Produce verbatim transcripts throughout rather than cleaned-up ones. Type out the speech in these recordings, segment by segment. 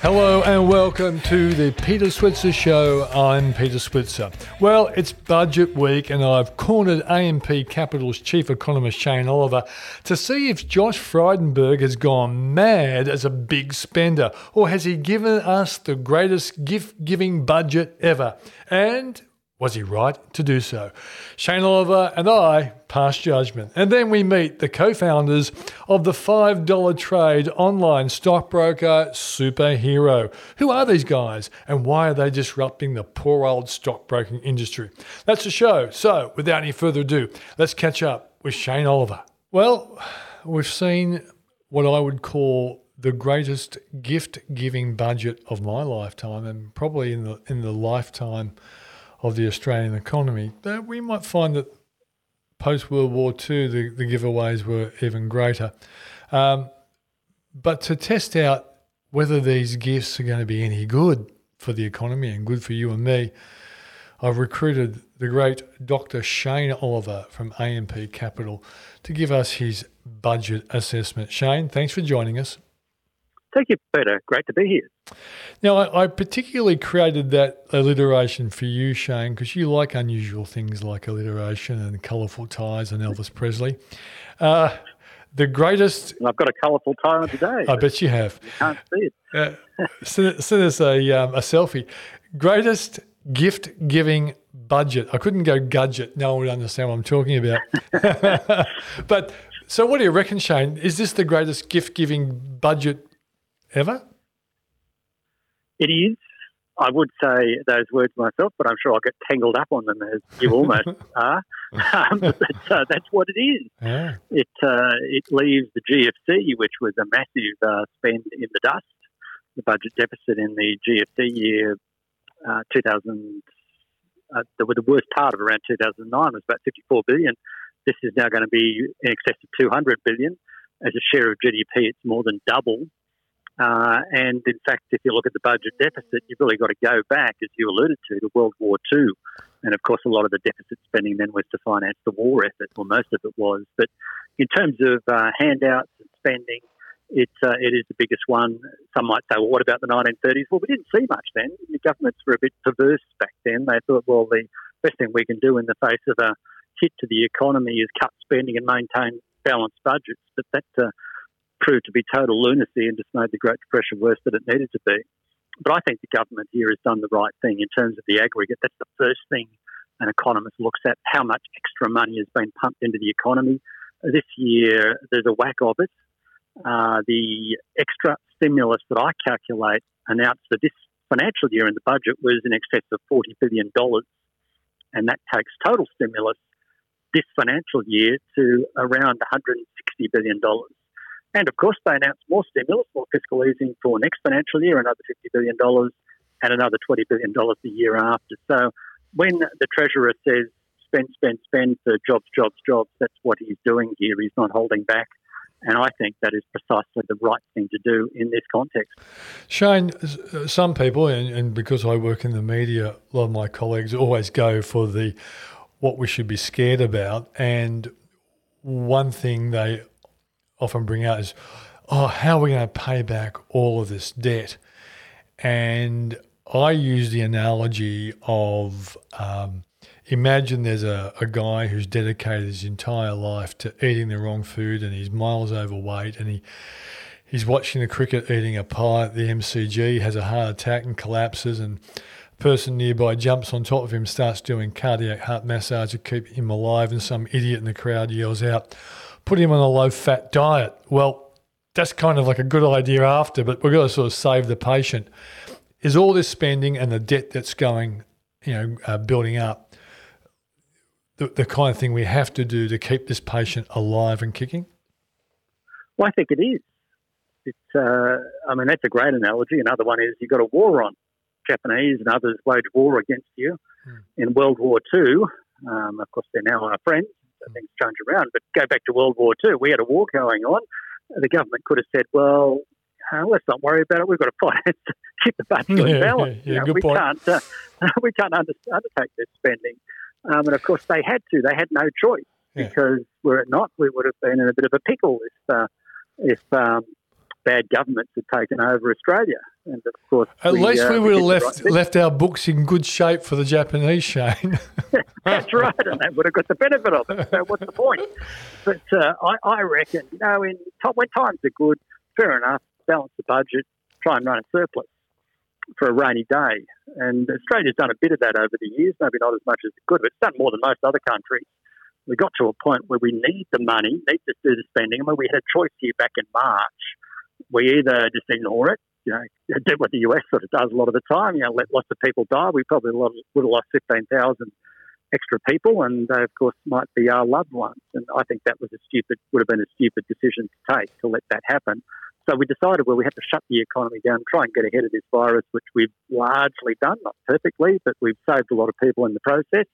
Hello and welcome to the Peter Switzer Show. I'm Peter Switzer. Well, it's budget week and I've cornered A M P Capital's chief economist Shane Oliver to see if Josh Frydenberg has gone mad as a big spender, or has he given us the greatest gift-giving budget ever? And was he right to do so? Shane Oliver and I pass judgment. And then we meet the co-founders of the five dollar trade online stockbroker Superhero. Who are these guys and why are they disrupting the poor old stockbroking industry? That's the show. So without any further ado, let's catch up with Shane Oliver. Well, we've seen what I would call the greatest gift-giving budget of my lifetime, and probably in the in the lifetime of the Australian economy. But we might find that post-World War Two, the, the giveaways were even greater. Um, but to test out whether these gifts are going to be any good for the economy and good for you and me, I've recruited the great Doctor Shane Oliver from A M P Capital to give us his budget assessment. Shane, thanks for joining us. Thank you, Peter. Great to be here. Now, I, I particularly created that alliteration for you, Shane, because you like unusual things like alliteration and colourful ties and Elvis Presley. Uh, the greatest... I've got a colourful tie on today. I bet you have. You can't see it. uh, send, send us a, um, a selfie. Greatest gift-giving budget. I couldn't go gudget. No one would understand what I'm talking about. But so what do you reckon, Shane? Is this the greatest gift-giving budget ever? It is. I would say those words myself, but I'm sure I'll get tangled up on them as you almost are. Um, but uh, that's what it is. Yeah. It uh, it leaves the G F C, which was a massive uh, spend in the dust. The budget deficit in the G F C year uh, two thousand, uh, the, the worst part of around two thousand nine was about fifty-four billion dollars. This is now going to be in excess of two hundred billion dollars. As a share of G D P, it's more than double. Uh, and, in fact, if you look at the budget deficit, you've really got to go back, as you alluded to, to World War Two. And, of course, a lot of the deficit spending then was to finance the war effort, or most of it was. But in terms of uh, handouts and spending, it, uh, it is the biggest one. Some might say, well, what about the nineteen thirties? Well, we didn't see much then. The governments were a bit perverse back then. They thought, well, the best thing we can do in the face of a hit to the economy is cut spending and maintain balanced budgets. But that... Uh, proved to be total lunacy and just made the Great Depression worse than it needed to be. But I think the government here has done the right thing in terms of the aggregate. That's the first thing an economist looks at, how much extra money has been pumped into the economy. This year, there's a whack of it. Uh, the extra stimulus that I calculate announced for this financial year in the budget was in excess of forty billion dollars, and that takes total stimulus this financial year to around one hundred sixty billion dollars. And, of course, they announced more stimulus, more fiscal easing for next financial year, another fifty billion dollars and another twenty billion dollars the year after. So when the Treasurer says spend, spend, spend for jobs, jobs, jobs, that's what he's doing here. He's not holding back. And I think that is precisely the right thing to do in this context. Shane, some people, and, and because I work in the media, a lot of my colleagues always go for the what we should be scared about. And one thing they often bring out is, oh, how are we going to pay back all of this debt? And I use the analogy of um, imagine there's a, a guy who's dedicated his entire life to eating the wrong food and he's miles overweight and he he's watching the cricket eating a pie at the M C G, has a heart attack and collapses, and a person nearby jumps on top of him, starts doing cardiac heart massage to keep him alive, and some idiot in the crowd yells out, put him on a low-fat diet. Well, that's kind of like a good idea after, but we've got to sort of save the patient. Is all this spending and the debt that's going, you know, uh, building up, the, the kind of thing we have to do to keep this patient alive and kicking? Well, I think it is. It's, uh, I mean, that's a great analogy. Another one is you've got a war on. Japanese and others wage war against you. Hmm. In World War Two, um, of course, they're now our friends. Things change around, but go back to World War Two. We had a war going on. The government could have said, well, uh, let's not worry about it. We've got to finance, keep the budget in balance. Yeah, yeah, you know, good we, point. Can't, uh, we can't under- undertake this spending. Um, and, of course, they had to. They had no choice yeah. because were it not, we would have been in a bit of a pickle if, uh, if um, bad governments had taken over Australia. And of course, at we, least uh, we would have left right left our books in good shape for the Japanese, Shane. That's right, and they would have got the benefit of it. So what's the point? But uh, I, I reckon, you know, in when times are good, fair enough, balance the budget, try and run a surplus for a rainy day. And Australia's done a bit of that over the years, maybe not as much as it could, but it's done more than most other countries. We got to a point where we need the money, need to do the spending. I mean, we had a choice here back in March. We either just ignore it, you know, do what the U S sort of does a lot of the time, you know, let lots of people die. We probably would have lost fifteen thousand extra people, and they, of course, might be our loved ones. And I think that was a stupid, would have been a stupid decision to take, to let that happen. So we decided, well, we have to shut the economy down, try and get ahead of this virus, which we've largely done, not perfectly, but we've saved a lot of people in the process.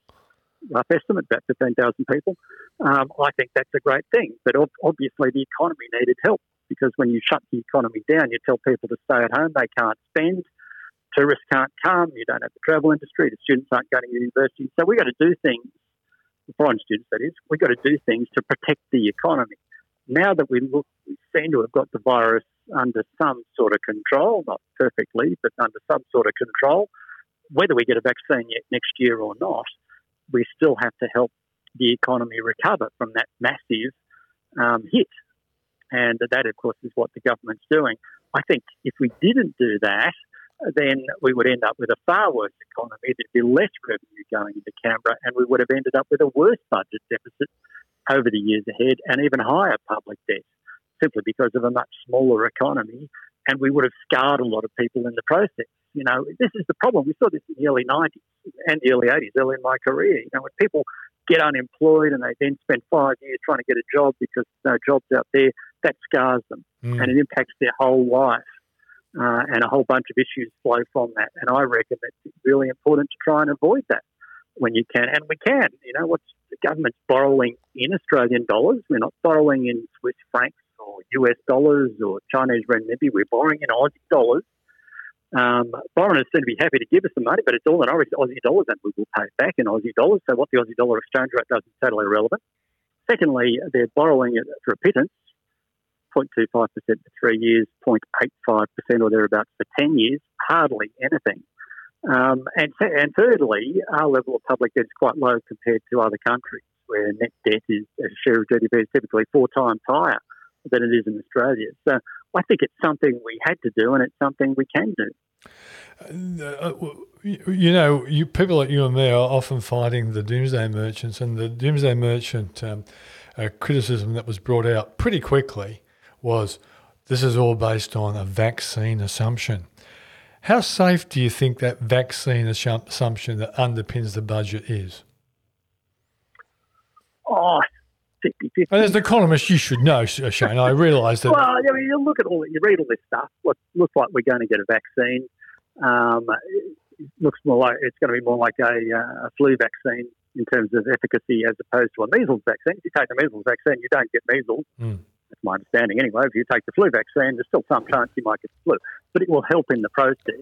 Rough estimate, about fifteen thousand people. Um, I think that's a great thing. But ob- obviously the economy needed help, because when you shut the economy down, you tell people to stay at home, they can't spend, tourists can't come, you don't have the travel industry, the students aren't going to university. So we've got to do things, foreign students that is, we've got to do things to protect the economy. Now that we look, we seem to have got the virus under some sort of control, not perfectly, but under some sort of control, whether we get a vaccine yet next year or not, we still have to help the economy recover from that massive um, hit. And that, of course, is what the government's doing. I think if we didn't do that, then we would end up with a far worse economy. There'd be less revenue going into Canberra, and we would have ended up with a worse budget deficit over the years ahead, and even higher public debt, simply because of a much smaller economy, and we would have scarred a lot of people in the process. You know, this is the problem. We saw this in the early nineties and the early eighties, early in my career. You know, when people get unemployed and they then spend five years trying to get a job because there's no jobs out there, that scars them mm. and it impacts their whole life. Uh, and a whole bunch of issues flow from that. And I reckon it's really important to try and avoid that when you can. And we can. You know, what's the government's borrowing in Australian dollars. We're not borrowing in Swiss francs or U S dollars or Chinese renminbi. We're borrowing in Aussie dollars. Um, foreigners seem to be happy to give us the money, but it's all in Aussie dollars, and we will pay it back in Aussie dollars. So what the Aussie dollar exchange rate does is totally irrelevant. Secondly, they're borrowing it for a pittance, zero point two five percent for three years, zero point eight five percent or thereabouts for ten years, hardly anything. Um, and, and thirdly, our level of public debt is quite low compared to other countries, where net debt is, as a share of G D P, is typically four times higher than it is in Australia. So I think it's something we had to do, and it's something we can do. Uh, you know, you people like you and me are often fighting the doomsday merchants, and the doomsday merchant um, uh, criticism that was brought out pretty quickly was this is all based on a vaccine assumption. How safe do you think that vaccine assumption that underpins the budget is? Oh, fifty fifty. And as an economist, you should know, Shane. I realise that. Well, I mean, you look at all, you read all this stuff. Look, looks like we're going to get a vaccine. Um, it looks more like it's going to be more like a, uh, a flu vaccine in terms of efficacy, as opposed to a measles vaccine. If you take the measles vaccine, you don't get measles. Mm. That's my understanding anyway. If you take the flu vaccine, there's still some chance you might get the flu, but it will help in the process.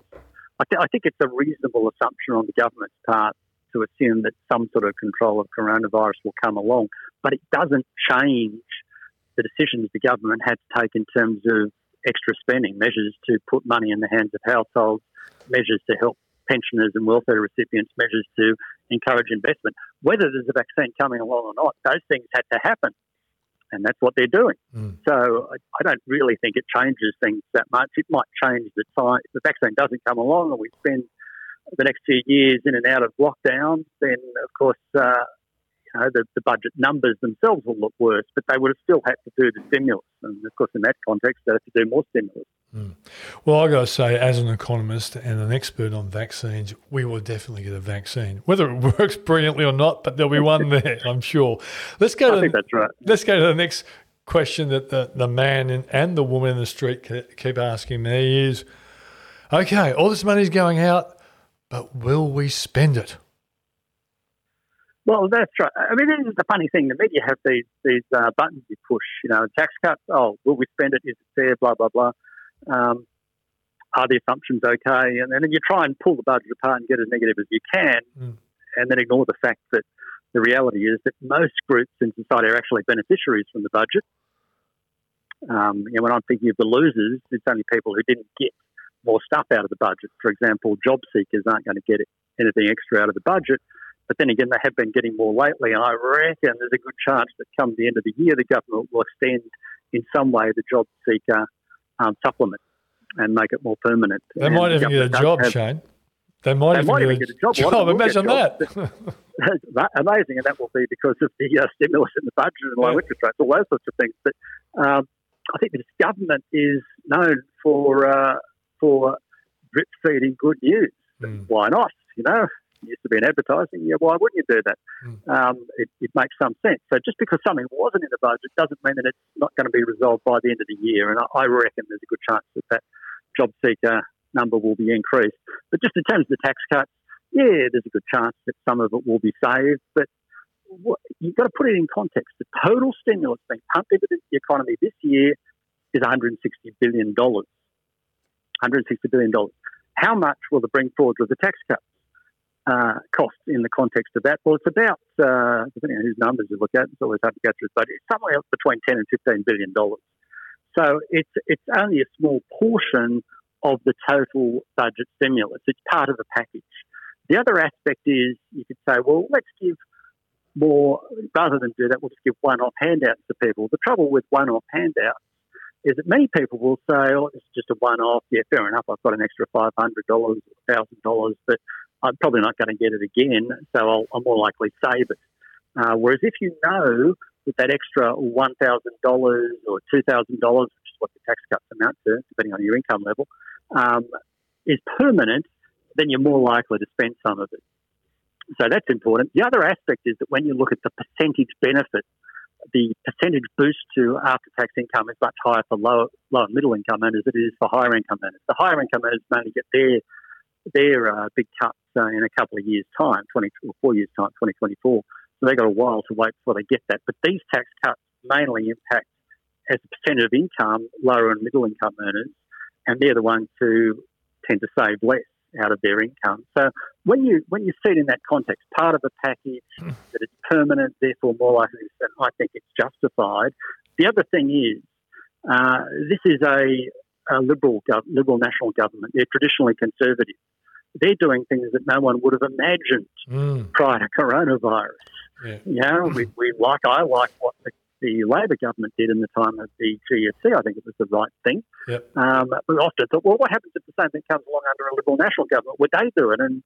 I, th- I think it's a reasonable assumption on the government's part to assume that some sort of control of coronavirus will come along, but it doesn't change the decisions the government had to take in terms of extra spending, measures to put money in the hands of households, measures to help pensioners and welfare recipients, measures to encourage investment. Whether there's a vaccine coming along or not, those things had to happen. And that's what they're doing. Mm. So I, I don't really think it changes things that much. It might change the time. If the vaccine doesn't come along and we spend the next few years in and out of lockdown, then, of course, uh, you know, the, the budget numbers themselves will look worse, but they would have still had to do the stimulus. And, of course, in that context, they have to do more stimulus. Mm. Well, I've got to say, as an economist and an expert on vaccines, we will definitely get a vaccine, whether it works brilliantly or not. But there'll be one there, I'm sure. Let's go. I to think the, that's right. Let's go to the next question that the, the man in, and the woman in the street keep asking me is: okay, all this money's going out, but will we spend it? Well, that's right. I mean, this is the funny thing. The media have these these uh, buttons you push. You know, tax cuts. Oh, will we spend it? Is it fair? Blah blah blah. Um, are the assumptions okay? And, and then you try and pull the budget apart and get as negative as you can, mm. and then ignore the fact that the reality is that most groups in society are actually beneficiaries from the budget. Um, and when I'm thinking of the losers, it's only people who didn't get more stuff out of the budget. For example, job seekers aren't going to get anything extra out of the budget. But then again, they have been getting more lately, and I reckon there's a good chance that come the end of the year, the government will extend in some way the job seeker um, supplement and make it more permanent. They and might even the get a job, have, Shane. They might, they even, might get even get a job. job. Imagine that. Amazing, and that will be because of the uh, stimulus in the budget and low yeah. interest rates, all those sorts of things. But um, I think this government is known for uh, for drip feeding good news. Mm. Why not? You know. Used to be in advertising, yeah, why wouldn't you do that? Mm. Um, it, it makes some sense. So just because something wasn't in the budget doesn't mean that it's not going to be resolved by the end of the year, and I, I reckon there's a good chance that that job seeker number will be increased. But just in terms of the tax cuts, yeah, there's a good chance that some of it will be saved, but what, you've got to put it in context. The total stimulus being pumped into the economy this year is one hundred sixty billion dollars. one hundred sixty billion dollars. How much will the bring forward with the tax cuts? Uh, costs in the context of that? Well, it's about, uh, depending on whose numbers you look at, it's always hard to go through, but it's somewhere else between ten and fifteen billion dollars. So it's it's only a small portion of the total budget stimulus. It's part of the package. The other aspect is you could say, well, let's give more, rather than do that, we'll just give one-off handouts to people. The trouble with one-off handouts is that many people will say, oh, it's just a one-off, yeah, fair enough, I've got an extra five hundred dollars, one thousand dollars, but I'm probably not going to get it again, so I'll, I'm more likely to save it. Uh, whereas if you know that that extra one thousand dollars or two thousand dollars, which is what the tax cuts amount to, depending on your income level, um, is permanent, then you're more likely to spend some of it. So that's important. The other aspect is that when you look at the percentage benefit, the percentage boost to after-tax income is much higher for lower, lower middle income earners than it is for higher income earners. The higher income earners mainly get their their uh, big cuts uh, in a couple of years' time, twenty or four years' time, twenty twenty-four. So they've got a while to wait before they get that. But these tax cuts mainly impact, as a percentage of income, lower and middle income earners, and they're the ones who tend to save less out of their income. So when you when you see it in that context, part of a package, that it's permanent, therefore more likely to spend, I think it's justified. The other thing is, uh, this is a, a liberal, gov- liberal national government. They're traditionally conservative. They're doing things that no one would have imagined mm. prior to coronavirus. Yeah. You know, we, we like, I like what the, the Labor government did in the time of the G F C. I think it was the right thing. Yep. Um, we often thought, well, what happens if the same thing comes along under a Liberal national government? Would they do it? And it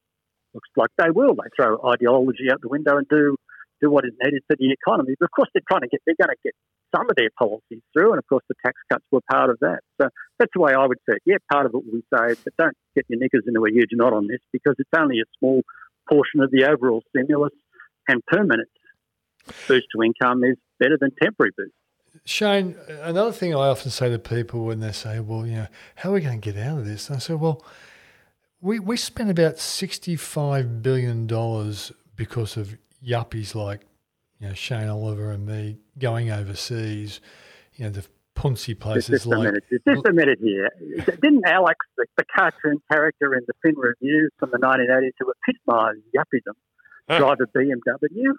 looks like they will. They throw ideology out the window and do, do what is needed for the economy. But of course, they're trying to get, they're going to get some of their policies through, and of course the tax cuts were part of that. So that's the way I would say it. Yeah, part of it will be saved, but don't get your knickers into a huge knot on this because it's only a small portion of the overall stimulus, and permanent boost to income is better than temporary boost. Shane, another thing I often say to people when they say, well, you know, how are we going to get out of this? And I say, well, we, we spent about sixty-five billion dollars because of yuppies like, you know, Shane Oliver and me going overseas, you know, the poncy places just like... Just a minute, just a minute here. Didn't Alex, the, the cartoon character in the Fin Review from the nineteen eighties who epitomised yuppism, huh? drive a B M W?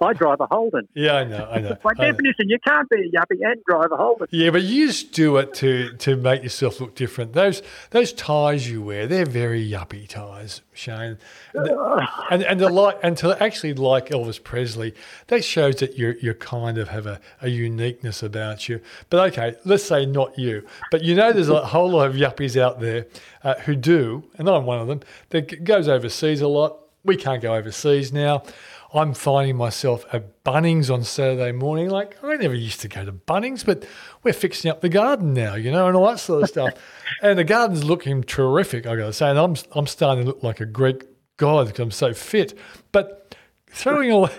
I drive a Holden. Yeah, I know, I know. By I definition, know. You can't be a yuppie and drive a Holden. Yeah, but you just do it to, to make yourself look different. Those those ties you wear, they're very yuppie ties, Shane. And and to like and to actually like Elvis Presley, that shows that you you kind of have a, a uniqueness about you. But okay, let's say not you. But you know, there's a whole lot of yuppies out there uh, who do, and I'm one of them. That goes overseas a lot. We can't go overseas now. I'm finding myself at Bunnings on Saturday morning. Like, I never used to go to Bunnings, but we're fixing up the garden now, you know, and all that sort of stuff. And the garden's looking terrific, I got to say. And I'm I'm starting to look like a Greek god because I'm so fit. But throwing all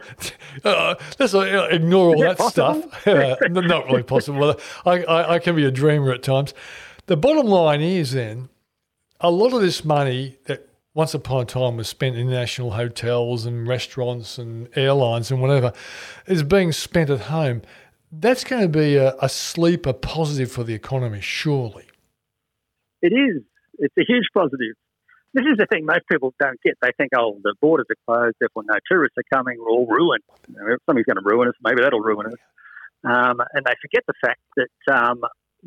uh, let's ignore all that possible? stuff. uh, not really possible. I, I, I can be a dreamer at times. The bottom line is then a lot of this money that once upon a time was spent in national hotels and restaurants and airlines and whatever, is being spent at home. That's going to be a, a sleeper positive for the economy, surely. It is. It's a huge positive. This is the thing most people don't get. They think, oh, the borders are closed, therefore no tourists are coming, we're all ruined. You know, something's going to ruin us, maybe that'll ruin us. Um, and they forget the fact that um,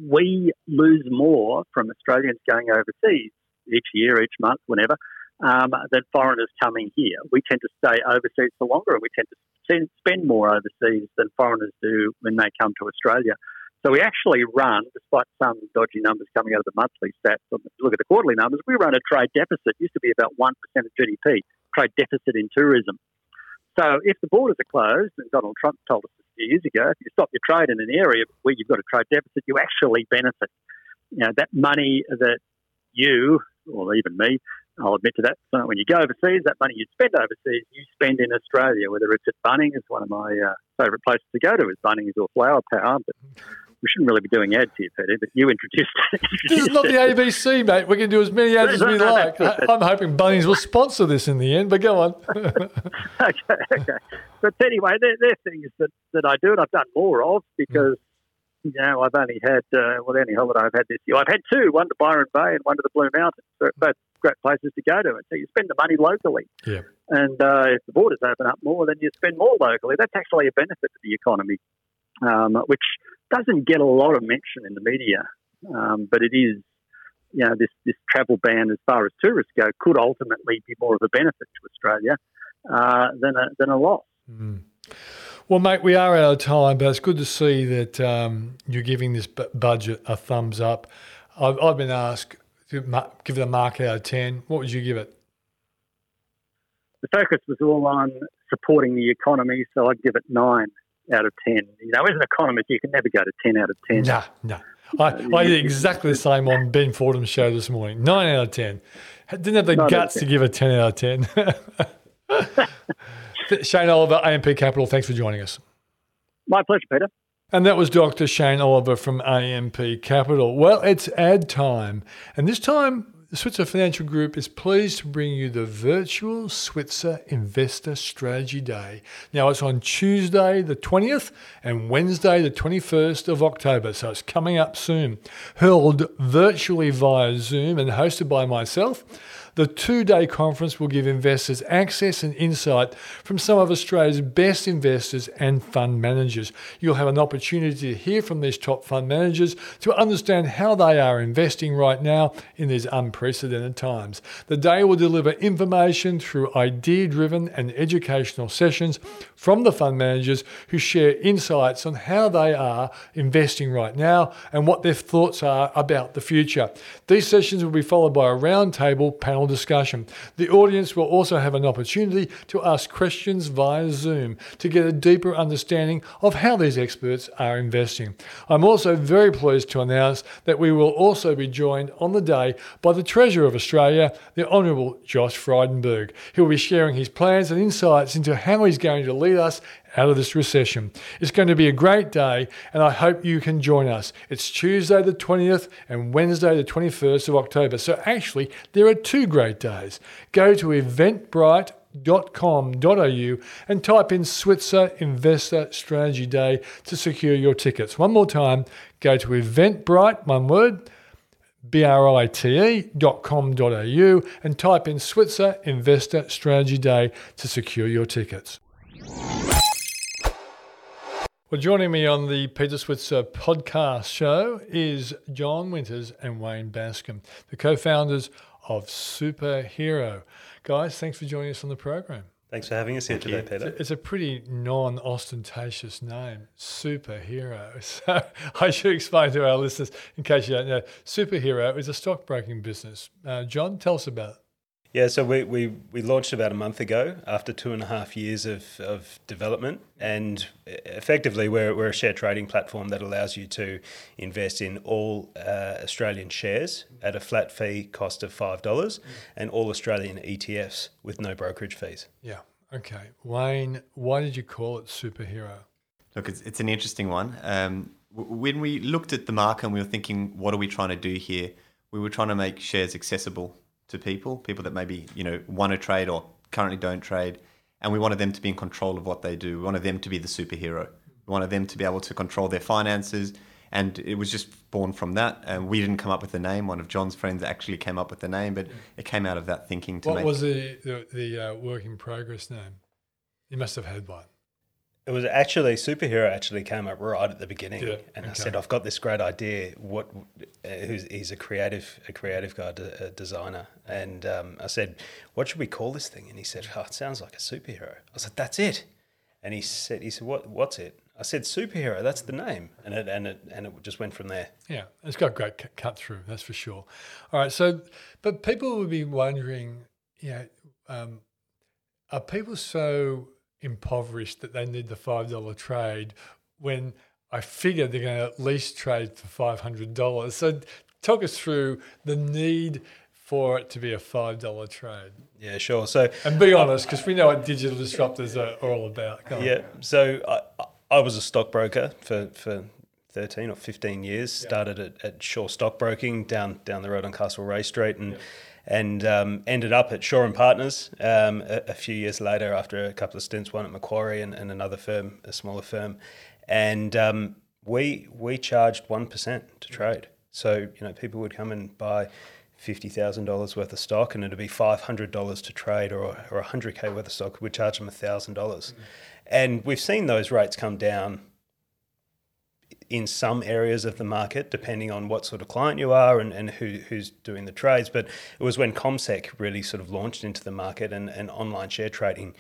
we lose more from Australians going overseas each year, each month, whenever, um, than foreigners coming here. We tend to stay overseas for longer, and we tend to spend more overseas than foreigners do when they come to Australia. So we actually run, despite some dodgy numbers coming out of the monthly stats, look at the quarterly numbers, we run a trade deficit. It used to be about one percent of G D P, trade deficit in tourism. So if the borders are closed, and Donald Trump told us a few years ago, if you stop your trade in an area where you've got a trade deficit, you actually benefit. You know, that money that you, or even me, I'll admit to that, so when you go overseas, that money you spend overseas, you spend in Australia, whether it's at Bunnings. It's one of my uh, favourite places to go to is Bunnings or Flower Power, but we shouldn't really be doing ads here, Peter, but you introduced it. This is not the A B C, mate. We can do as many ads as we like. I'm hoping Bunnings will sponsor this in the end, but go on. okay, okay. But anyway, they're, they're things that, that I do and I've done more of because, you know, I've only had, uh, well, the only holiday I've had this year, I've had two, one to Byron Bay and one to the Blue Mountains, both great places to go to. And so you spend the money locally. Yeah. And uh, if the borders open up more, then you spend more locally. That's actually a benefit to the economy, um, which doesn't get a lot of mention in the media, um, but it is, you know, this, this travel ban, as far as tourists go, could ultimately be more of a benefit to Australia uh, than a than a loss. Mm. Well, mate, we are out of time, but it's good to see that um, you're giving this b- budget a thumbs up. I've, I've been asked to ma- give it a mark out of ten. What would you give it? The focus was all on supporting the economy, so I'd give it nine. Out of ten. You know, as an economist, you can never go to ten out of ten. No, nah, no. Nah. I, I did exactly the same on Ben Fordham's show this morning. Nine out of ten. Didn't have the Nine guts to give a ten out of ten. Shane Oliver, A M P Capital, thanks for joining us. My pleasure, Peter. And that was Doctor Shane Oliver from A M P Capital. Well, it's ad time. And this time, the Switzer Financial Group is pleased to bring you the Virtual Switzer Investor Strategy Day. Now, it's on Tuesday the twentieth and Wednesday the twenty-first of October, so it's coming up soon. Held virtually via Zoom and hosted by myself, the two-day conference will give investors access and insight from some of Australia's best investors and fund managers. You'll have an opportunity to hear from these top fund managers to understand how they are investing right now in these unprecedented Unprecedented times. The day will deliver information through idea-driven and educational sessions from the fund managers who share insights on how they are investing right now and what their thoughts are about the future. These sessions will be followed by a roundtable panel discussion. The audience will also have an opportunity to ask questions via Zoom to get a deeper understanding of how these experts are investing. I'm also very pleased to announce that we will also be joined on the day by the Treasurer of Australia, the Honourable Josh Frydenberg. He'll be sharing his plans and insights into how he's going to lead us out of this recession. It's going to be a great day, and I hope you can join us. It's Tuesday the twentieth and Wednesday the twenty-first of October. So actually, there are two great days. Go to eventbrite dot com dot a u and type in Switzer Investor Strategy Day to secure your tickets. One more time, go to Eventbrite, one word, B R I T E dot com dot a u and type in Switzer Investor Strategy Day to secure your tickets. Well, joining me on the Peter Switzer podcast show is John Winters and Wayne Bascom, the co-founders of Superhero. Guys, thanks for joining us on the program. Thanks for having us here today, Peter. It's a pretty non-ostentatious name, Superhero. So I should explain to our listeners, in case you don't know, Superhero is a stockbroking business. Uh, John, tell us about it. Yeah, so we, we, we launched about a month ago after two and a half years of, of development, and effectively we're we're a share trading platform that allows you to invest in all uh, Australian shares at a flat fee cost of five dollars mm. and all Australian E T Fs with no brokerage fees. Yeah, okay. Wayne, why did you call it Superhero? Look, it's, it's an interesting one. Um, when we looked at the market and we were thinking, what are we trying to do here? We were trying to make shares accessible to people, people that maybe, you know, want to trade or currently don't trade. And we wanted them to be in control of what they do. We wanted them to be the superhero. We wanted them to be able to control their finances. And it was just born from that. And we didn't come up with the name. One of John's friends actually came up with the name, but yeah. it came out of that thinking. To what make was the, the, the uh, work in progress name? You must have had one. It was actually, Superhero actually came up right at the beginning, yeah, and okay. I said, I've got this great idea. What? Uh, who's, he's a creative, a creative guy, a designer. And um, I said, what should we call this thing? And he said, oh, it sounds like a superhero. I said, that's it. And he said, he said, what? What's it? I said, Superhero. That's the name. And it and it and it just went from there. Yeah, it's got great c- cut through. That's for sure. All right. So, but people would be wondering, you know, um, are people so impoverished that they need the five dollar trade when I figure they're going to at least trade for five hundred dollars. So talk us through the need for it to be a five dollar trade. Yeah, sure. So and be honest, because we know what digital disruptors are all about. Go yeah. On. So I, I was a stockbroker for, for thirteen or fifteen years, yeah. started at, at Shaw Stockbroking down down the road on Castle Ray Street, and yeah. And um, ended up at Shaw and Partners um, a, a few years later after a couple of stints, one at Macquarie and, and another firm, a smaller firm. And um, we we charged one percent to trade. So, you know, people would come and buy fifty thousand dollars worth of stock and it would be five hundred dollars to trade, or or one hundred K worth of stock. We'd charge them one thousand dollars. Mm-hmm. And we've seen those rates come down in some areas of the market, depending on what sort of client you are and, and who, who's doing the trades. But it was when ComSec really sort of launched into the market, and, and online share trading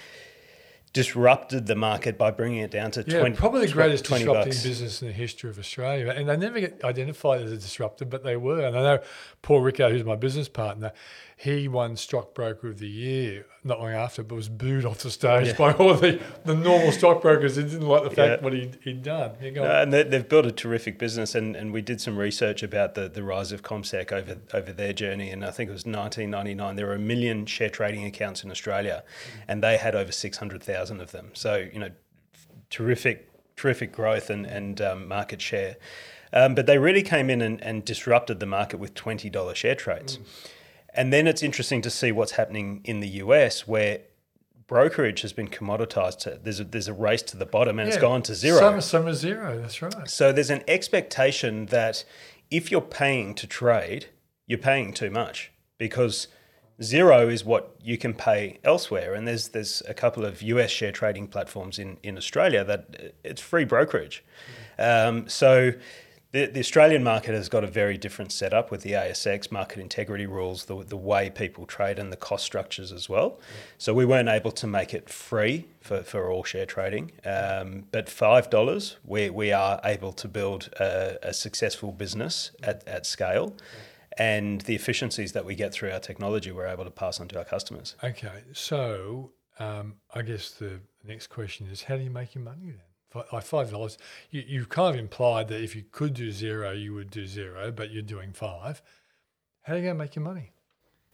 disrupted the market by bringing it down to yeah, twenty. Yeah, probably the greatest disrupting bucks. business in the history of Australia. And they never get identified as a disruptor, but they were. And I know Paul Rickard, who's my business partner, he won Stockbroker of the Year not long after, but was booed off the stage yeah. by all the, the normal stockbrokers who didn't like the fact yeah. what he'd, he'd done. Here, go no, and they, they've built a terrific business, and, and we did some research about the, the rise of ComSec over, over their journey, and I think it was nineteen ninety-nine. There were a million share trading accounts in Australia, mm-hmm. and they had over six hundred thousand of them. So, you know, terrific, terrific growth and, and um, market share. Um, but they really came in and, and disrupted the market with twenty dollar share trades. Mm. And then it's interesting to see what's happening in the U S, where brokerage has been commoditized. There's a, there's a race to the bottom, and yeah, it's gone to zero. Some, some are zero, that's right. So there's an expectation that if you're paying to trade, you're paying too much, because zero is what you can pay elsewhere. And there's there's a couple of U S share trading platforms in, in Australia that it's free brokerage. Mm-hmm. Um, so... The, the Australian market has got a very different setup with the A S X, market integrity rules, the the way people trade and the cost structures as well. Yeah. So we weren't able to make it free for, for all share trading. Um, but five dollars, we, we are able to build a, a successful business at, at scale. Yeah. And the efficiencies that we get through our technology, we're able to pass on to our customers. Okay. So um, I guess the next question is, how do you make your money then? Like five dollars, you you kind of implied that if you could do zero, you would do zero, but you're doing five. How are you going to make your money?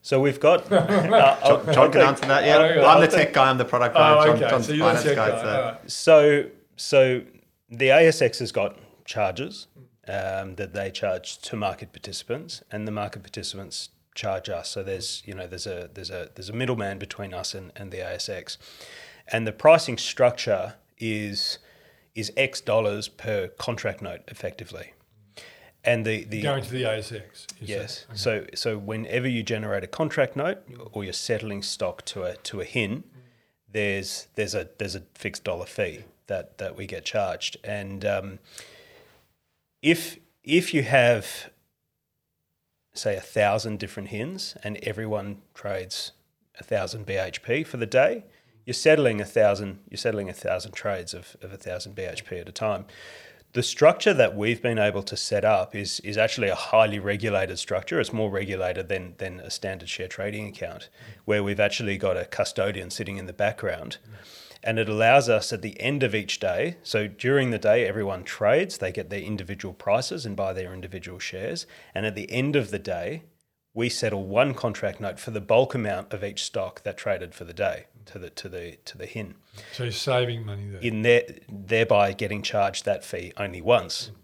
So we've got uh, John, John can answer that. Yeah, oh, well, I'm the tech guy. I'm the product guy. Oh, John, okay. John's so the finance guy. guy so. Right. so so the A S X has got charges um, that they charge to market participants, and the market participants charge us. So there's you know there's a there's a there's a middleman between us and, and the A S X, and the pricing structure is. is X dollars per contract note effectively. And the, the going to the A S X. Yes. Okay. So so whenever you generate a contract note or you're settling stock to a to a H I N, there's there's a there's a fixed dollar fee that, that we get charged. And um, if if you have say a thousand different H I Ns and everyone trades a thousand B H P for the day, You're settling a thousand. You're settling a thousand trades of of a thousand B H P at a time. The structure that we've been able to set up is is actually a highly regulated structure. It's more regulated than than a standard share trading account, where we've actually got a custodian sitting in the background, and it allows us at the end of each day. So during the day, everyone trades. They get their individual prices and buy their individual shares, and at the end of the day, we settle one contract note for the bulk amount of each stock that traded for the day to the to the to the H I N. So you're saving money there. In there, thereby getting charged that fee only once, mm.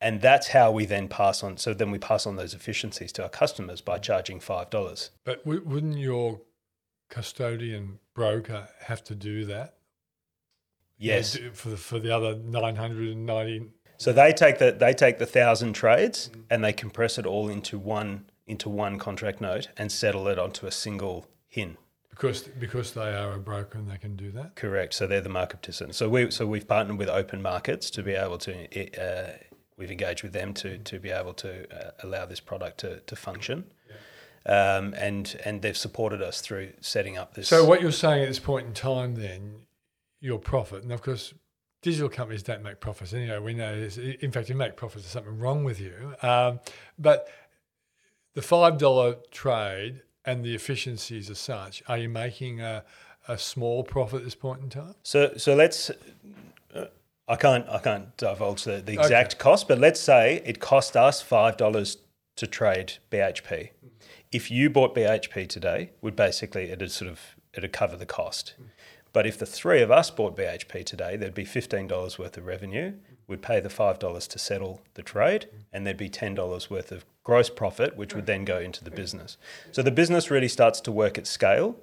and that's how we then pass on. So then we pass on those efficiencies to our customers by charging five dollars. But w- wouldn't your custodian broker have to do that? Yes, you know, for the, for the other nine hundred and ninety. So they take the they take the thousand trades mm. and they compress it all into one. into one contract note and settle it onto a single H I N. Because because they are a broker and they can do that? Correct. So they're the market participants. So, we, so we've partnered with Open Markets to be able to, uh, we've engaged with them to to be able to uh, allow this product to, to function. Yeah. Um, and, and they've supported us through setting up this. So what you're saying at this point in time then, your profit, and of course digital companies don't make profits. Anyway, we know this. In fact, if you make profits, there's something wrong with you. Um, but the five dollar trade... and the efficiencies as such, are you making a, a small profit at this point in time? So, so let's. Uh, I can't. I can't divulge the, the exact okay. cost, but let's say it cost us five dollars to trade B H P. If you bought B H P today, would basically it'd sort of it'd cover the cost. But if the three of us bought B H P today, there'd be fifteen dollars worth of revenue. We'd pay the five dollars to settle the trade, and there'd be ten dollars worth of gross profit, which would then go into the business. So the business really starts to work at scale,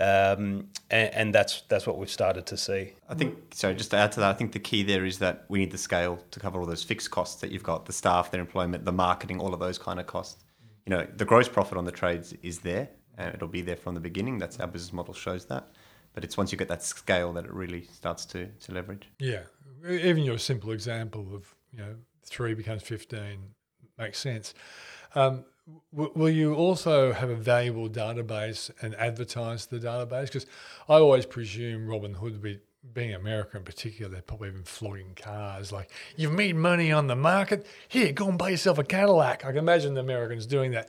um, and, and that's that's what we've started to see. I think, so just to add to that, I think the key there is that we need the scale to cover all those fixed costs that you've got, the staff, their employment, the marketing, all of those kind of costs. You know, the gross profit on the trades is there, and it'll be there from the beginning. That's our business model shows that. But it's once you get that scale that it really starts to, to leverage. Yeah, even your simple example of, you know, three becomes fifteen, makes sense. Um, w- will you also have a valuable database and advertise the database? Because I always presume Robin Hood, be, being America in particular, they're probably even flogging cars. Like, you've made money on the market, here, go and buy yourself a Cadillac. I can imagine the Americans doing that.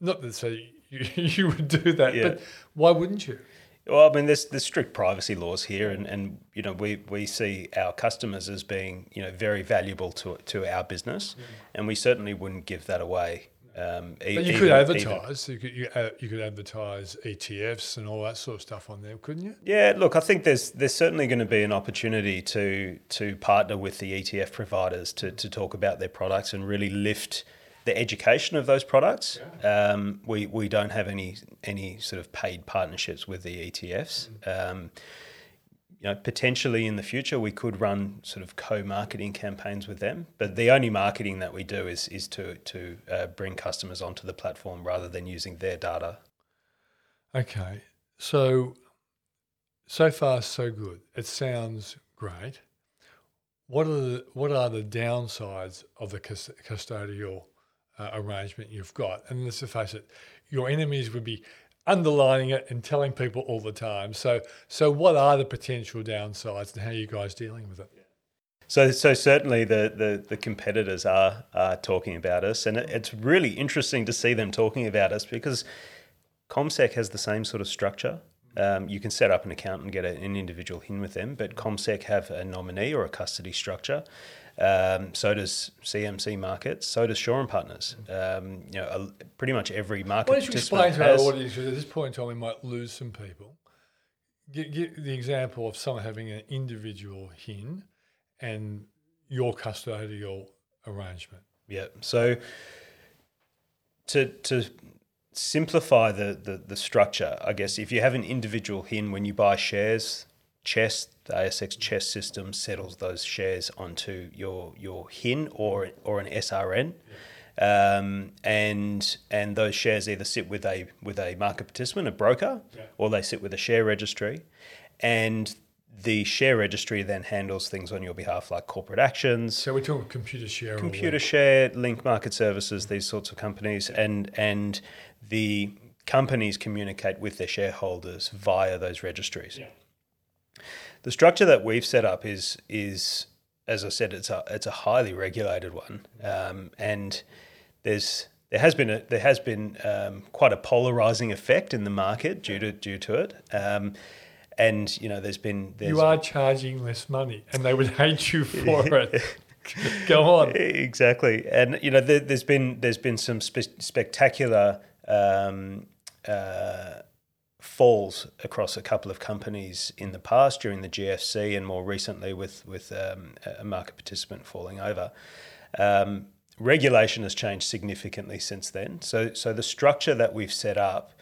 Not that so you, you would do that, yeah. But why wouldn't you? Well, I mean, there's there's strict privacy laws here, and, and you know we, we see our customers as being you know very valuable to to our business, yeah. And we certainly wouldn't give that away. Um, but e- you could even, advertise, even. you could you, uh, you could advertise E T Fs and all that sort of stuff on there, couldn't you? Yeah, look, I think there's there's certainly going to be an opportunity to to partner with the E T F providers to to talk about their products and really lift the education of those products. Yeah. Um, we we don't have any any sort of paid partnerships with the E T Fs. Mm. Um, you know, potentially in the future we could run sort of co-marketing campaigns with them, but the only marketing that we do is is to to uh, bring customers onto the platform rather than using their data. Okay, so so far so good. It sounds great. What are the, what are the downsides of the custodial Uh, arrangement you've got? And let's face it, your enemies would be underlining it and telling people all the time. So, so what are the potential downsides, and how are you guys dealing with it? So, so certainly the the, the competitors are are talking about us, and it, it's really interesting to see them talking about us because ComSec has the same sort of structure. Um, you can set up an account and get an individual in with them, but ComSec have a nominee or a custody structure. Um, so does C M C Markets. So does Shaw and Partners. Um, you know, uh, pretty much every market. Why don't you explain to our audience, because at this point in time we might lose some people. Get, get the example of someone having an individual H I N and your custodial arrangement. Yeah. So to to simplify the, the the structure, I guess if you have an individual H I N when you buy shares, CHESS, the A S X CHESS system settles those shares onto your your H I N or or an S R N, yeah. um, and and those shares either sit with a with a market participant, a broker, yeah. or they sit with a share registry, and the share registry then handles things on your behalf like corporate actions. So we're talking Computer Share, Computer Share, Link Market Services, these sorts of companies, yeah. and and the companies communicate with their shareholders via those registries. Yeah. The structure that we've set up is, is as I said, it's a it's a highly regulated one, um, and there's there has been a, there has been um, quite a polarizing effect in the market due to due to it, um, and you know there's been there's, you are charging less money, and they would hate you for it. Go on, exactly, and you know there, there's been there's been some spe- spectacular. Um, uh, falls across a couple of companies in the past during the G F C and more recently with, with um, a market participant falling over. Um, regulation has changed significantly since then. So so the structure that we've set up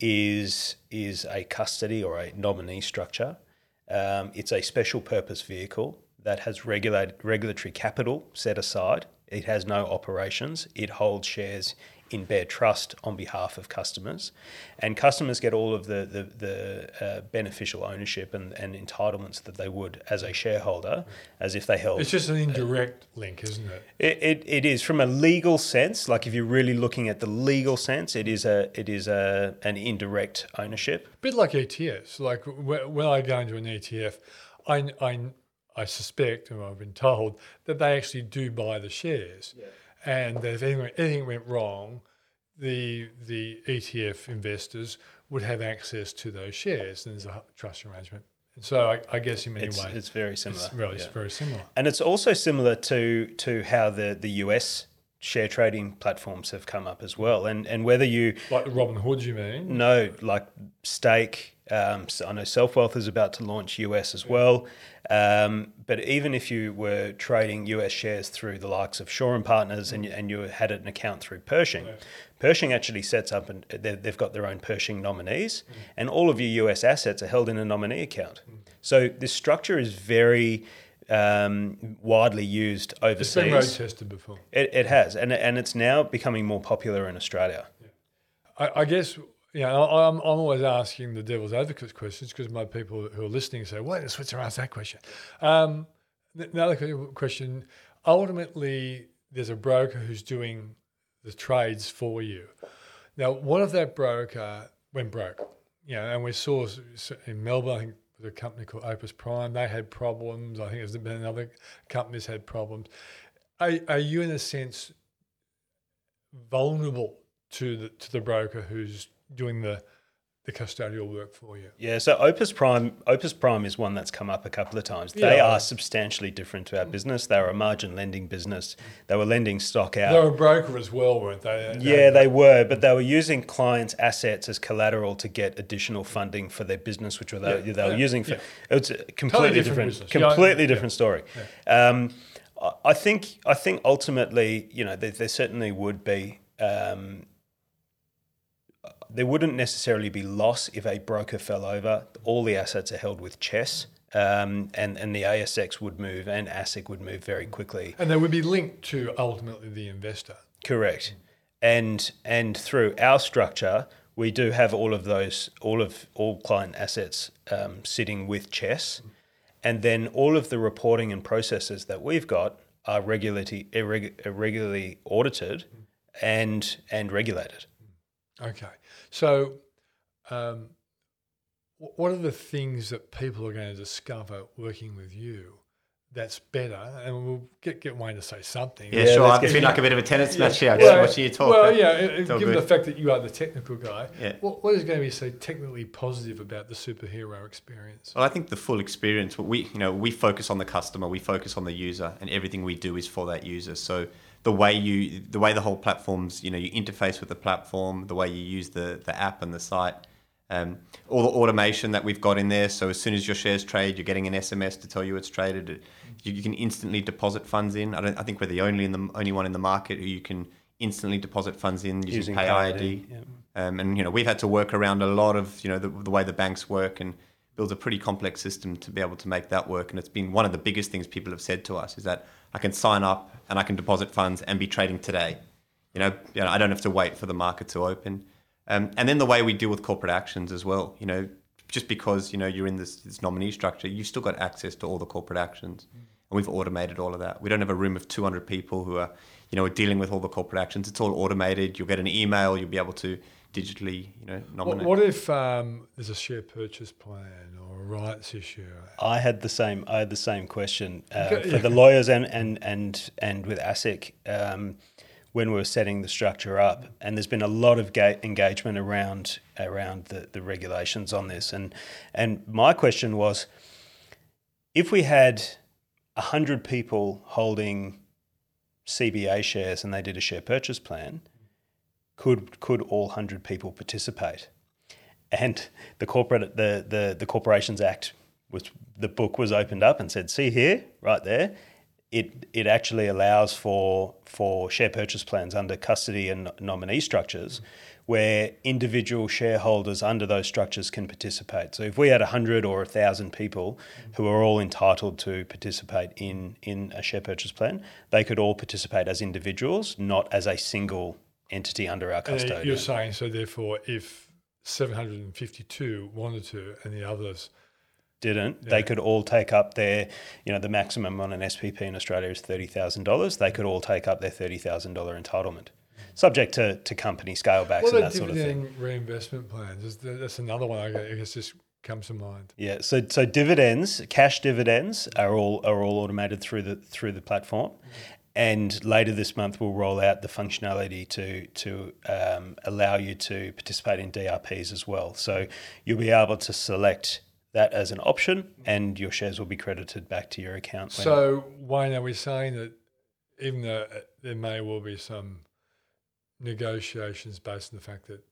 is, is a custody or a nominee structure. Um, it's a special purpose vehicle that has regulated regulatory capital set aside. It has no operations. It holds shares in bare trust on behalf of customers. And customers get all of the the, the uh, beneficial ownership and, and entitlements that they would as a shareholder, as if they held... It's just an indirect uh, link, isn't it? It, it? It is. From a legal sense, like if you're really looking at the legal sense, it is a it is a an indirect ownership. A bit like E T Fs. Like when I go into an E T F, I, I, I suspect, and I've been told, that they actually do buy the shares. Yeah. And that if anything, anything went wrong, the the E T F investors would have access to those shares, and there's a trust arrangement. And so I, I guess in many it's, ways... It's very similar. It's really, yeah. very similar. And it's also similar to to how the, the U S share trading platforms have come up as well. And and whether you... Like the Robin Hood, you mean? No, like Stake... Um, so I know SelfWealth is about to launch U S as well, um, but even if you were trading U S shares through the likes of Shaw and Partners and, and you had an account through Pershing, Pershing actually sets up and they've got their own Pershing nominees, and all of your U S assets are held in a nominee account. So this structure is very um, widely used overseas. It's been road tested before. It, it has, and and it's now becoming more popular in Australia. Yeah. I, I guess. Yeah, I'm I'm always asking the devil's advocates questions because my people who are listening say, why did Switzer ask that question? Um, another question, ultimately there's a broker who's doing the trades for you. Now, what if that broker went broke? You know, and we saw in Melbourne, I think, with a company called Opes Prime, they had problems. I think there's been another company's had problems. Are, are you, in a sense, vulnerable to the, to the broker who's doing the the custodial work for you? Yeah, so Opes Prime Opes Prime is one that's come up a couple of times. They yeah. are substantially different to our business. They were a margin lending business. They were lending stock out. They were a broker as well, weren't they? Yeah, they were, but they were using clients' assets as collateral to get additional funding for their business, which were they, yeah. they were yeah. using for... Yeah. It's a completely totally different, different completely yeah. different story. Yeah. Um, I think I think ultimately, you know, there, there certainly would be... Um, There wouldn't necessarily be loss if a broker fell over. All the assets are held with CHESS, um, and, and the A S X would move and ASIC would move very quickly. And they would be linked to ultimately the investor. Correct. And and through our structure, we do have all of those, all of all client assets um, sitting with CHESS, and then all of the reporting and processes that we've got are regularly irregularly audited and and regulated. Okay. So um, what are the things that people are going to discover working with you that's better? And we'll get, get Wayne to say something. Yeah, sure. I've been like a bit of a tennis match here. I just watch you talk. Well, yeah, given good. the fact that you are the technical guy, yeah. what, what is going to be so technically positive about the superhero experience? Well, I think the full experience. We, you know, we focus on the customer, we focus on the user, and everything we do is for that user. So the way you, the way the whole platform's, you know, you interface with the platform, the way you use the the app and the site, um, all the automation that we've got in there. So as soon as your shares trade, you're getting an S M S to tell you it's traded. You, you can instantly deposit funds in. I don't. I think we're the only in the only one in the market who you can instantly deposit funds in using, using PayID. Yeah. Um, and you know, we've had to work around a lot of, you know, the, the way the banks work and build a pretty complex system to be able to make that work. And it's been one of the biggest things people have said to us is that I can sign up and I can deposit funds and be trading today. You know, you know, I don't have to wait for the market to open. Um, and then the way we deal with corporate actions as well. You know, just because, you know, you're in this, this nominee structure, you've still got access to all the corporate actions. Mm. And we've automated all of that. We don't have a room of two hundred people who are, you know, are dealing with all the corporate actions. It's all automated. You'll get an email. You'll be able to digitally, you know, nominate. What, what if um, there's a share purchase plan or a rights issue? I had the same. I had the same question uh, okay. for the lawyers and and and, and with ASIC um, when we were setting the structure up. And there's been a lot of ga- engagement around around the, the regulations on this. And and my question was, if we had a hundred people holding C B A shares and they did a share purchase plan, could could all one hundred people participate? And the corporate the, the, the Corporations Act, which the book was opened up and said, see here, right there, it it actually allows for for share purchase plans under custody and nominee structures, mm-hmm. where individual shareholders under those structures can participate. So if we had one hundred or one thousand people mm-hmm. who are all entitled to participate in in a share purchase plan, they could all participate as individuals, not as a single entity under our custody. You're saying, so therefore if seven hundred fifty-two wanted to and the others didn't, yeah. they could all take up their, you know, the maximum on an S P P in Australia is thirty thousand dollars. They could all take up their thirty thousand dollars entitlement, subject to, to company scalebacks and that sort of thing. What about dividend reinvestment plans? That's another one I guess just comes to mind. Yeah, so so dividends, cash dividends are all are all automated through the through the platform. Mm-hmm. And later this month, we'll roll out the functionality to to um, allow you to participate in D R Ps as well. So you'll be able to select that as an option and your shares will be credited back to your account. So Wayne, are we saying that even though there may well be some negotiations based on the fact that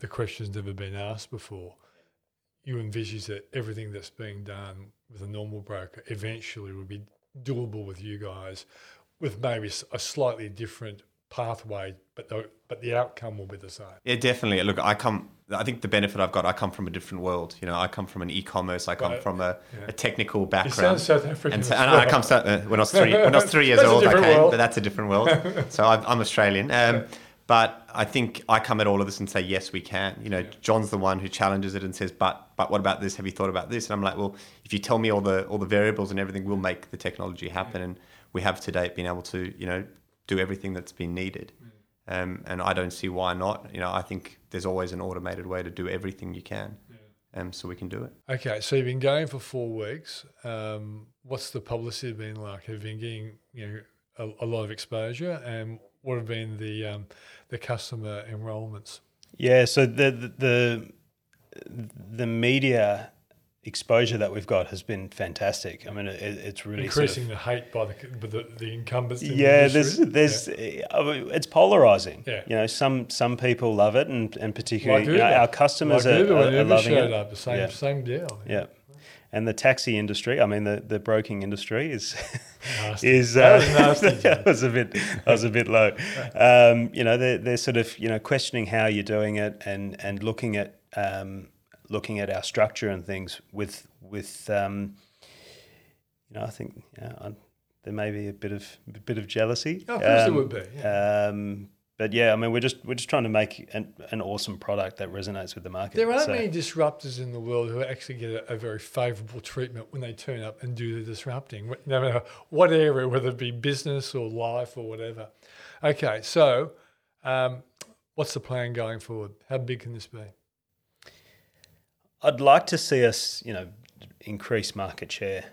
the question's never been asked before, you envisage that everything that's being done with a normal broker eventually will be doable with you guys, with maybe a slightly different pathway, but the, but the outcome will be the same? Yeah, definitely. Look, I come. I think the benefit I've got, I come from a different world. You know, I come from an e-commerce. I come right. from a, yeah. a technical background. You sound South African. And, so, and I come uh, when I was three. When I was three years old, I came. World. But that's a different world. So I'm, I'm Australian. Um, yeah. But I think I come at all of this and say, yes, we can. You know, yeah. John's the one who challenges it and says, but but what about this? Have you thought about this? And I'm like, well, if you tell me all the all the variables and everything, we'll make the technology happen. Yeah. And we have to date been able to, you know, do everything that's been needed. Yeah. Um, and I don't see why not. You know, I think there's always an automated way to do everything you can. Yeah. Um, so we can do it. Okay, so you've been going for four weeks. Um, what's the publicity been like? Have you been getting, you know, a, a lot of exposure? And what have been the um, the customer enrolments? Yeah, so the, the the the media exposure that we've got has been fantastic. I mean, it, it's really increasing sort of, the hate by the by the, the incumbents. Yeah, in the there's there's yeah. I mean, it's polarizing. Yeah. You know, some some people love it, and and particularly like you know, our customers like are, Uber, are, are loving it. Up, the same yeah. same deal. Yeah. yeah. And the taxi industry, I mean, the, the broking industry is nasty. is uh, that, was nasty, that was a bit that was a bit low. Um, you know, they're they're sort of you know questioning how you're doing it and and looking at um, looking at our structure and things with with um, you know I think you know, I, there may be a bit of a bit of jealousy. Oh, of course um, there would be. Yeah. Um, But yeah, I mean, we're just we're just trying to make an, an awesome product that resonates with the market. There aren't so. many disruptors in the world who actually get a, a very favourable treatment when they turn up and do the disrupting, no matter what area, whether it be business or life or whatever. Okay, so um, what's the plan going forward? How big can this be? I'd like to see us, you know, increase market share.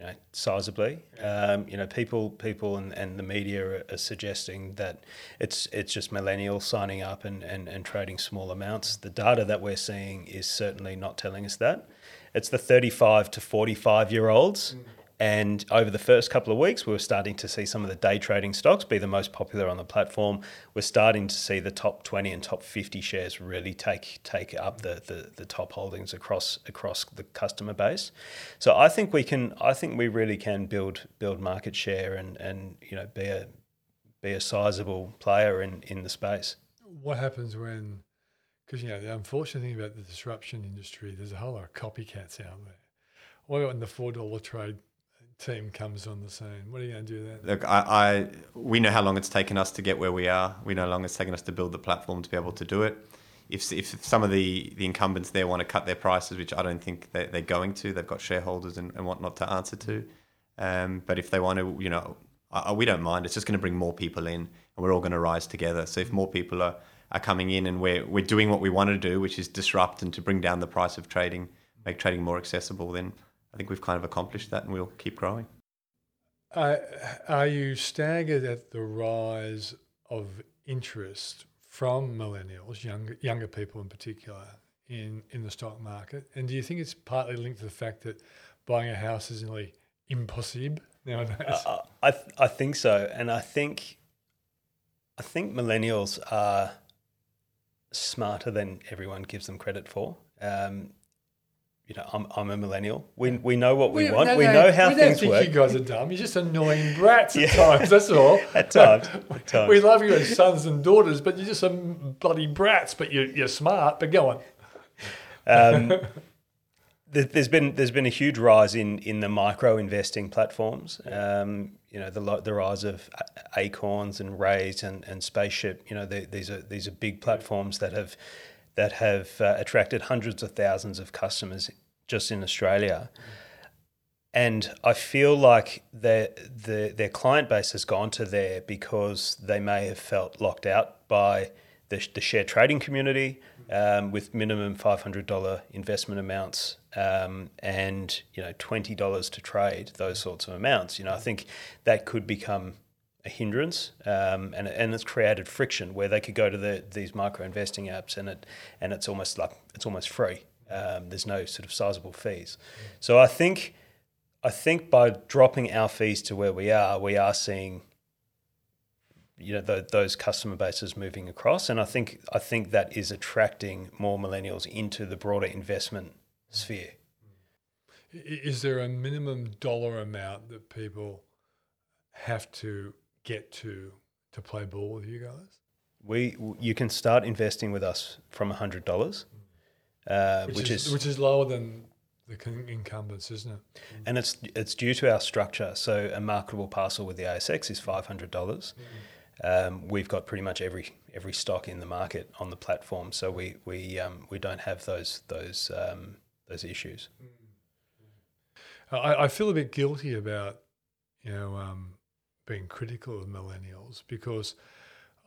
You know, sizably, um, you know, people, people, and, and the media are, are suggesting that it's it's just millennials signing up and, and, and trading small amounts. The data that we're seeing is certainly not telling us that. It's the thirty-five to forty-five year olds, mm. and over the first couple of weeks, we were starting to see some of the day trading stocks be the most popular on the platform. We're starting to see the top twenty and top fifty shares really take take up the the, the top holdings across across the customer base. So I think we can. I think we really can build build market share and, and you know be a be a sizable player in, in the space. What happens when? Because you know the unfortunate thing about the disruption industry, there's a whole lot of copycats out there. What about in the four dollar trade team comes on the scene? What are you going to do then? Look, I, I, we know how long it's taken us to get where we are. We know how long it's taken us to build the platform to be able to do it. If if some of the, the incumbents there want to cut their prices, which I don't think they, they're going to, they've got shareholders and, and whatnot to answer to. Um, but if they want to, you know, I, we don't mind. It's just going to bring more people in and we're all going to rise together. So if more people are, are coming in and we're, we're doing what we want to do, which is disrupt and to bring down the price of trading, make trading more accessible, then I think we've kind of accomplished that and we'll keep growing. Uh, are you staggered at the rise of interest from millennials, younger, younger people in particular, in, in the stock market? And do you think it's partly linked to the fact that buying a house is nearly impossible nowadays? Uh, I, th- I think so. And I think, I think millennials are smarter than everyone gives them credit for. Um, You know, I'm I'm a millennial. We we know what we, we want. No, we know no, how we things work. We don't think you guys are dumb. You're just annoying brats at yeah. times, that's all. at, times, at times. We love you as sons and daughters, but you're just some bloody brats. But you're, you're smart, but go on. Um, there's been there's been a huge rise in, in the micro investing platforms. Um, you know, the the rise of Acorns and Raiz and, and Spaceship. You know, they, these are these are big platforms that have that have uh, attracted hundreds of thousands of customers just in Australia. Mm. And I feel like their, the, their client base has gone to there because they may have felt locked out by the, the share trading community um, with minimum five hundred dollars investment amounts um, and, you know, twenty dollars to trade, those sorts of amounts. You know, I think that could become a hindrance um, and and it's created friction where they could go to the, these micro investing apps and it and it's almost like it's almost free. Um, there's no sort of sizable fees. So I think... I think by dropping our fees to where we are, we are seeing, you know, th- those customer bases moving across, and I think I think that is attracting more millennials into the broader investment sphere. Is there a minimum dollar amount that people have to get to to play ball with you guys? We you can start investing with us from one hundred dollars, uh, which, which is, is which is lower than the incumbents, isn't it? And it's it's due to our structure. So a marketable parcel with the A S X is five hundred dollars. Mm-hmm. Um, we've got pretty much every every stock in the market on the platform, so we we um, we don't have those those um, those issues. I, I feel a bit guilty about you know um, being critical of millennials because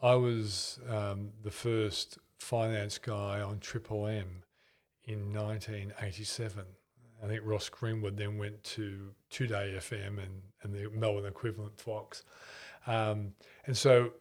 I was um, the first finance guy on Triple M in nineteen eighty-seven. I think Ross Greenwood then went to Today F M and, and the Melbourne equivalent Fox. Um, and so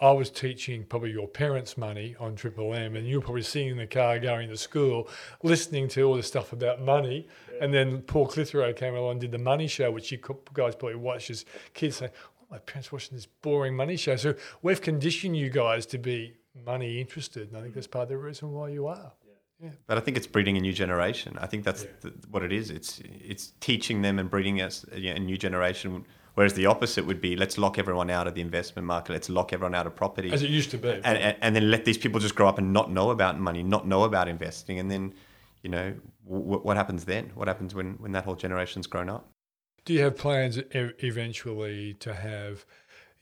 I was teaching probably your parents' money on Triple M, and you were probably sitting in the car going to school, listening to all the stuff about money. Yeah. And then Paul Clitheroe came along and did the Money Show, which you guys probably watched as kids saying, oh, my parents watching this boring Money Show. So we've conditioned you guys to be money interested, and I think that's part of the reason why you are. Yeah. But I think it's breeding a new generation. I think that's yeah. the, what it is. It's it's teaching them and breeding us a, a new generation. Whereas the opposite would be, let's lock everyone out of the investment market. Let's lock everyone out of property, as it used to be, and and, and then let these people just grow up and not know about money, not know about investing, and then, you know, w- what happens then? What happens when when that whole generation's grown up? Do you have plans e- eventually to have,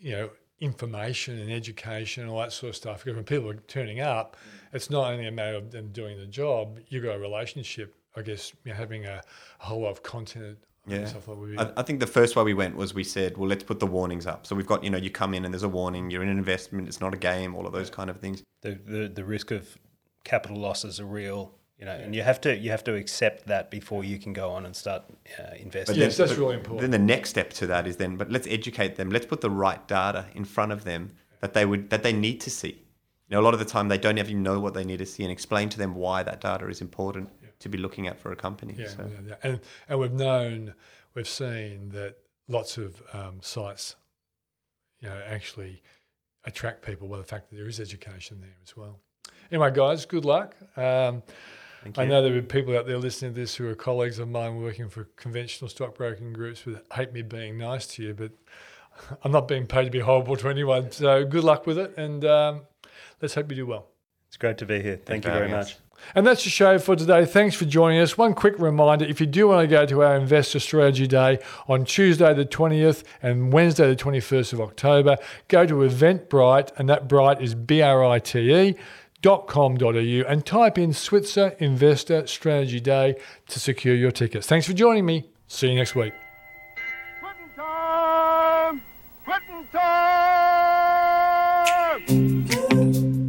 you know, information and education and all that sort of stuff? Because when people are turning up, it's not only a matter of them doing the job, you've got a relationship, I guess, you know, having a, a whole lot of content yeah. and stuff like that. I, I think the first way we went was we said, well, let's put the warnings up. So we've got, you know, you come in and there's a warning, you're in an investment, it's not a game, all of those yeah. kind of things. The, the the risk of capital losses are real. You know, and you have to you have to accept that before you can go on and start uh, investing. But yes, then, that's but really important. Then the next step to that is then, but let's educate them. Let's put the right data in front of them that they would that they need to see. You know, a lot of the time they don't even know what they need to see, and explain to them why that data is important yeah. to be looking at for a company. Yeah, so. yeah, yeah. And and we've known, we've seen that lots of um, sites, you know, actually attract people by the fact that there is education there as well. Anyway, guys, good luck. Um, I know there are people out there listening to this who are colleagues of mine working for conventional stockbroking groups who hate me being nice to you, but I'm not being paid to be horrible to anyone. So good luck with it, and um, let's hope you do well. It's great to be here. Thank, Thank you very much. much. And that's the show for today. Thanks for joining us. One quick reminder, if you do want to go to our Investor Strategy Day on Tuesday the twentieth and Wednesday the twenty-first of October, go to Eventbrite, and that Brite is B R I T E, dot com dot a u and type in Switzer Investor Strategy Day to secure your tickets. Thanks for joining me. See you next week. Quitting time! Quitting time!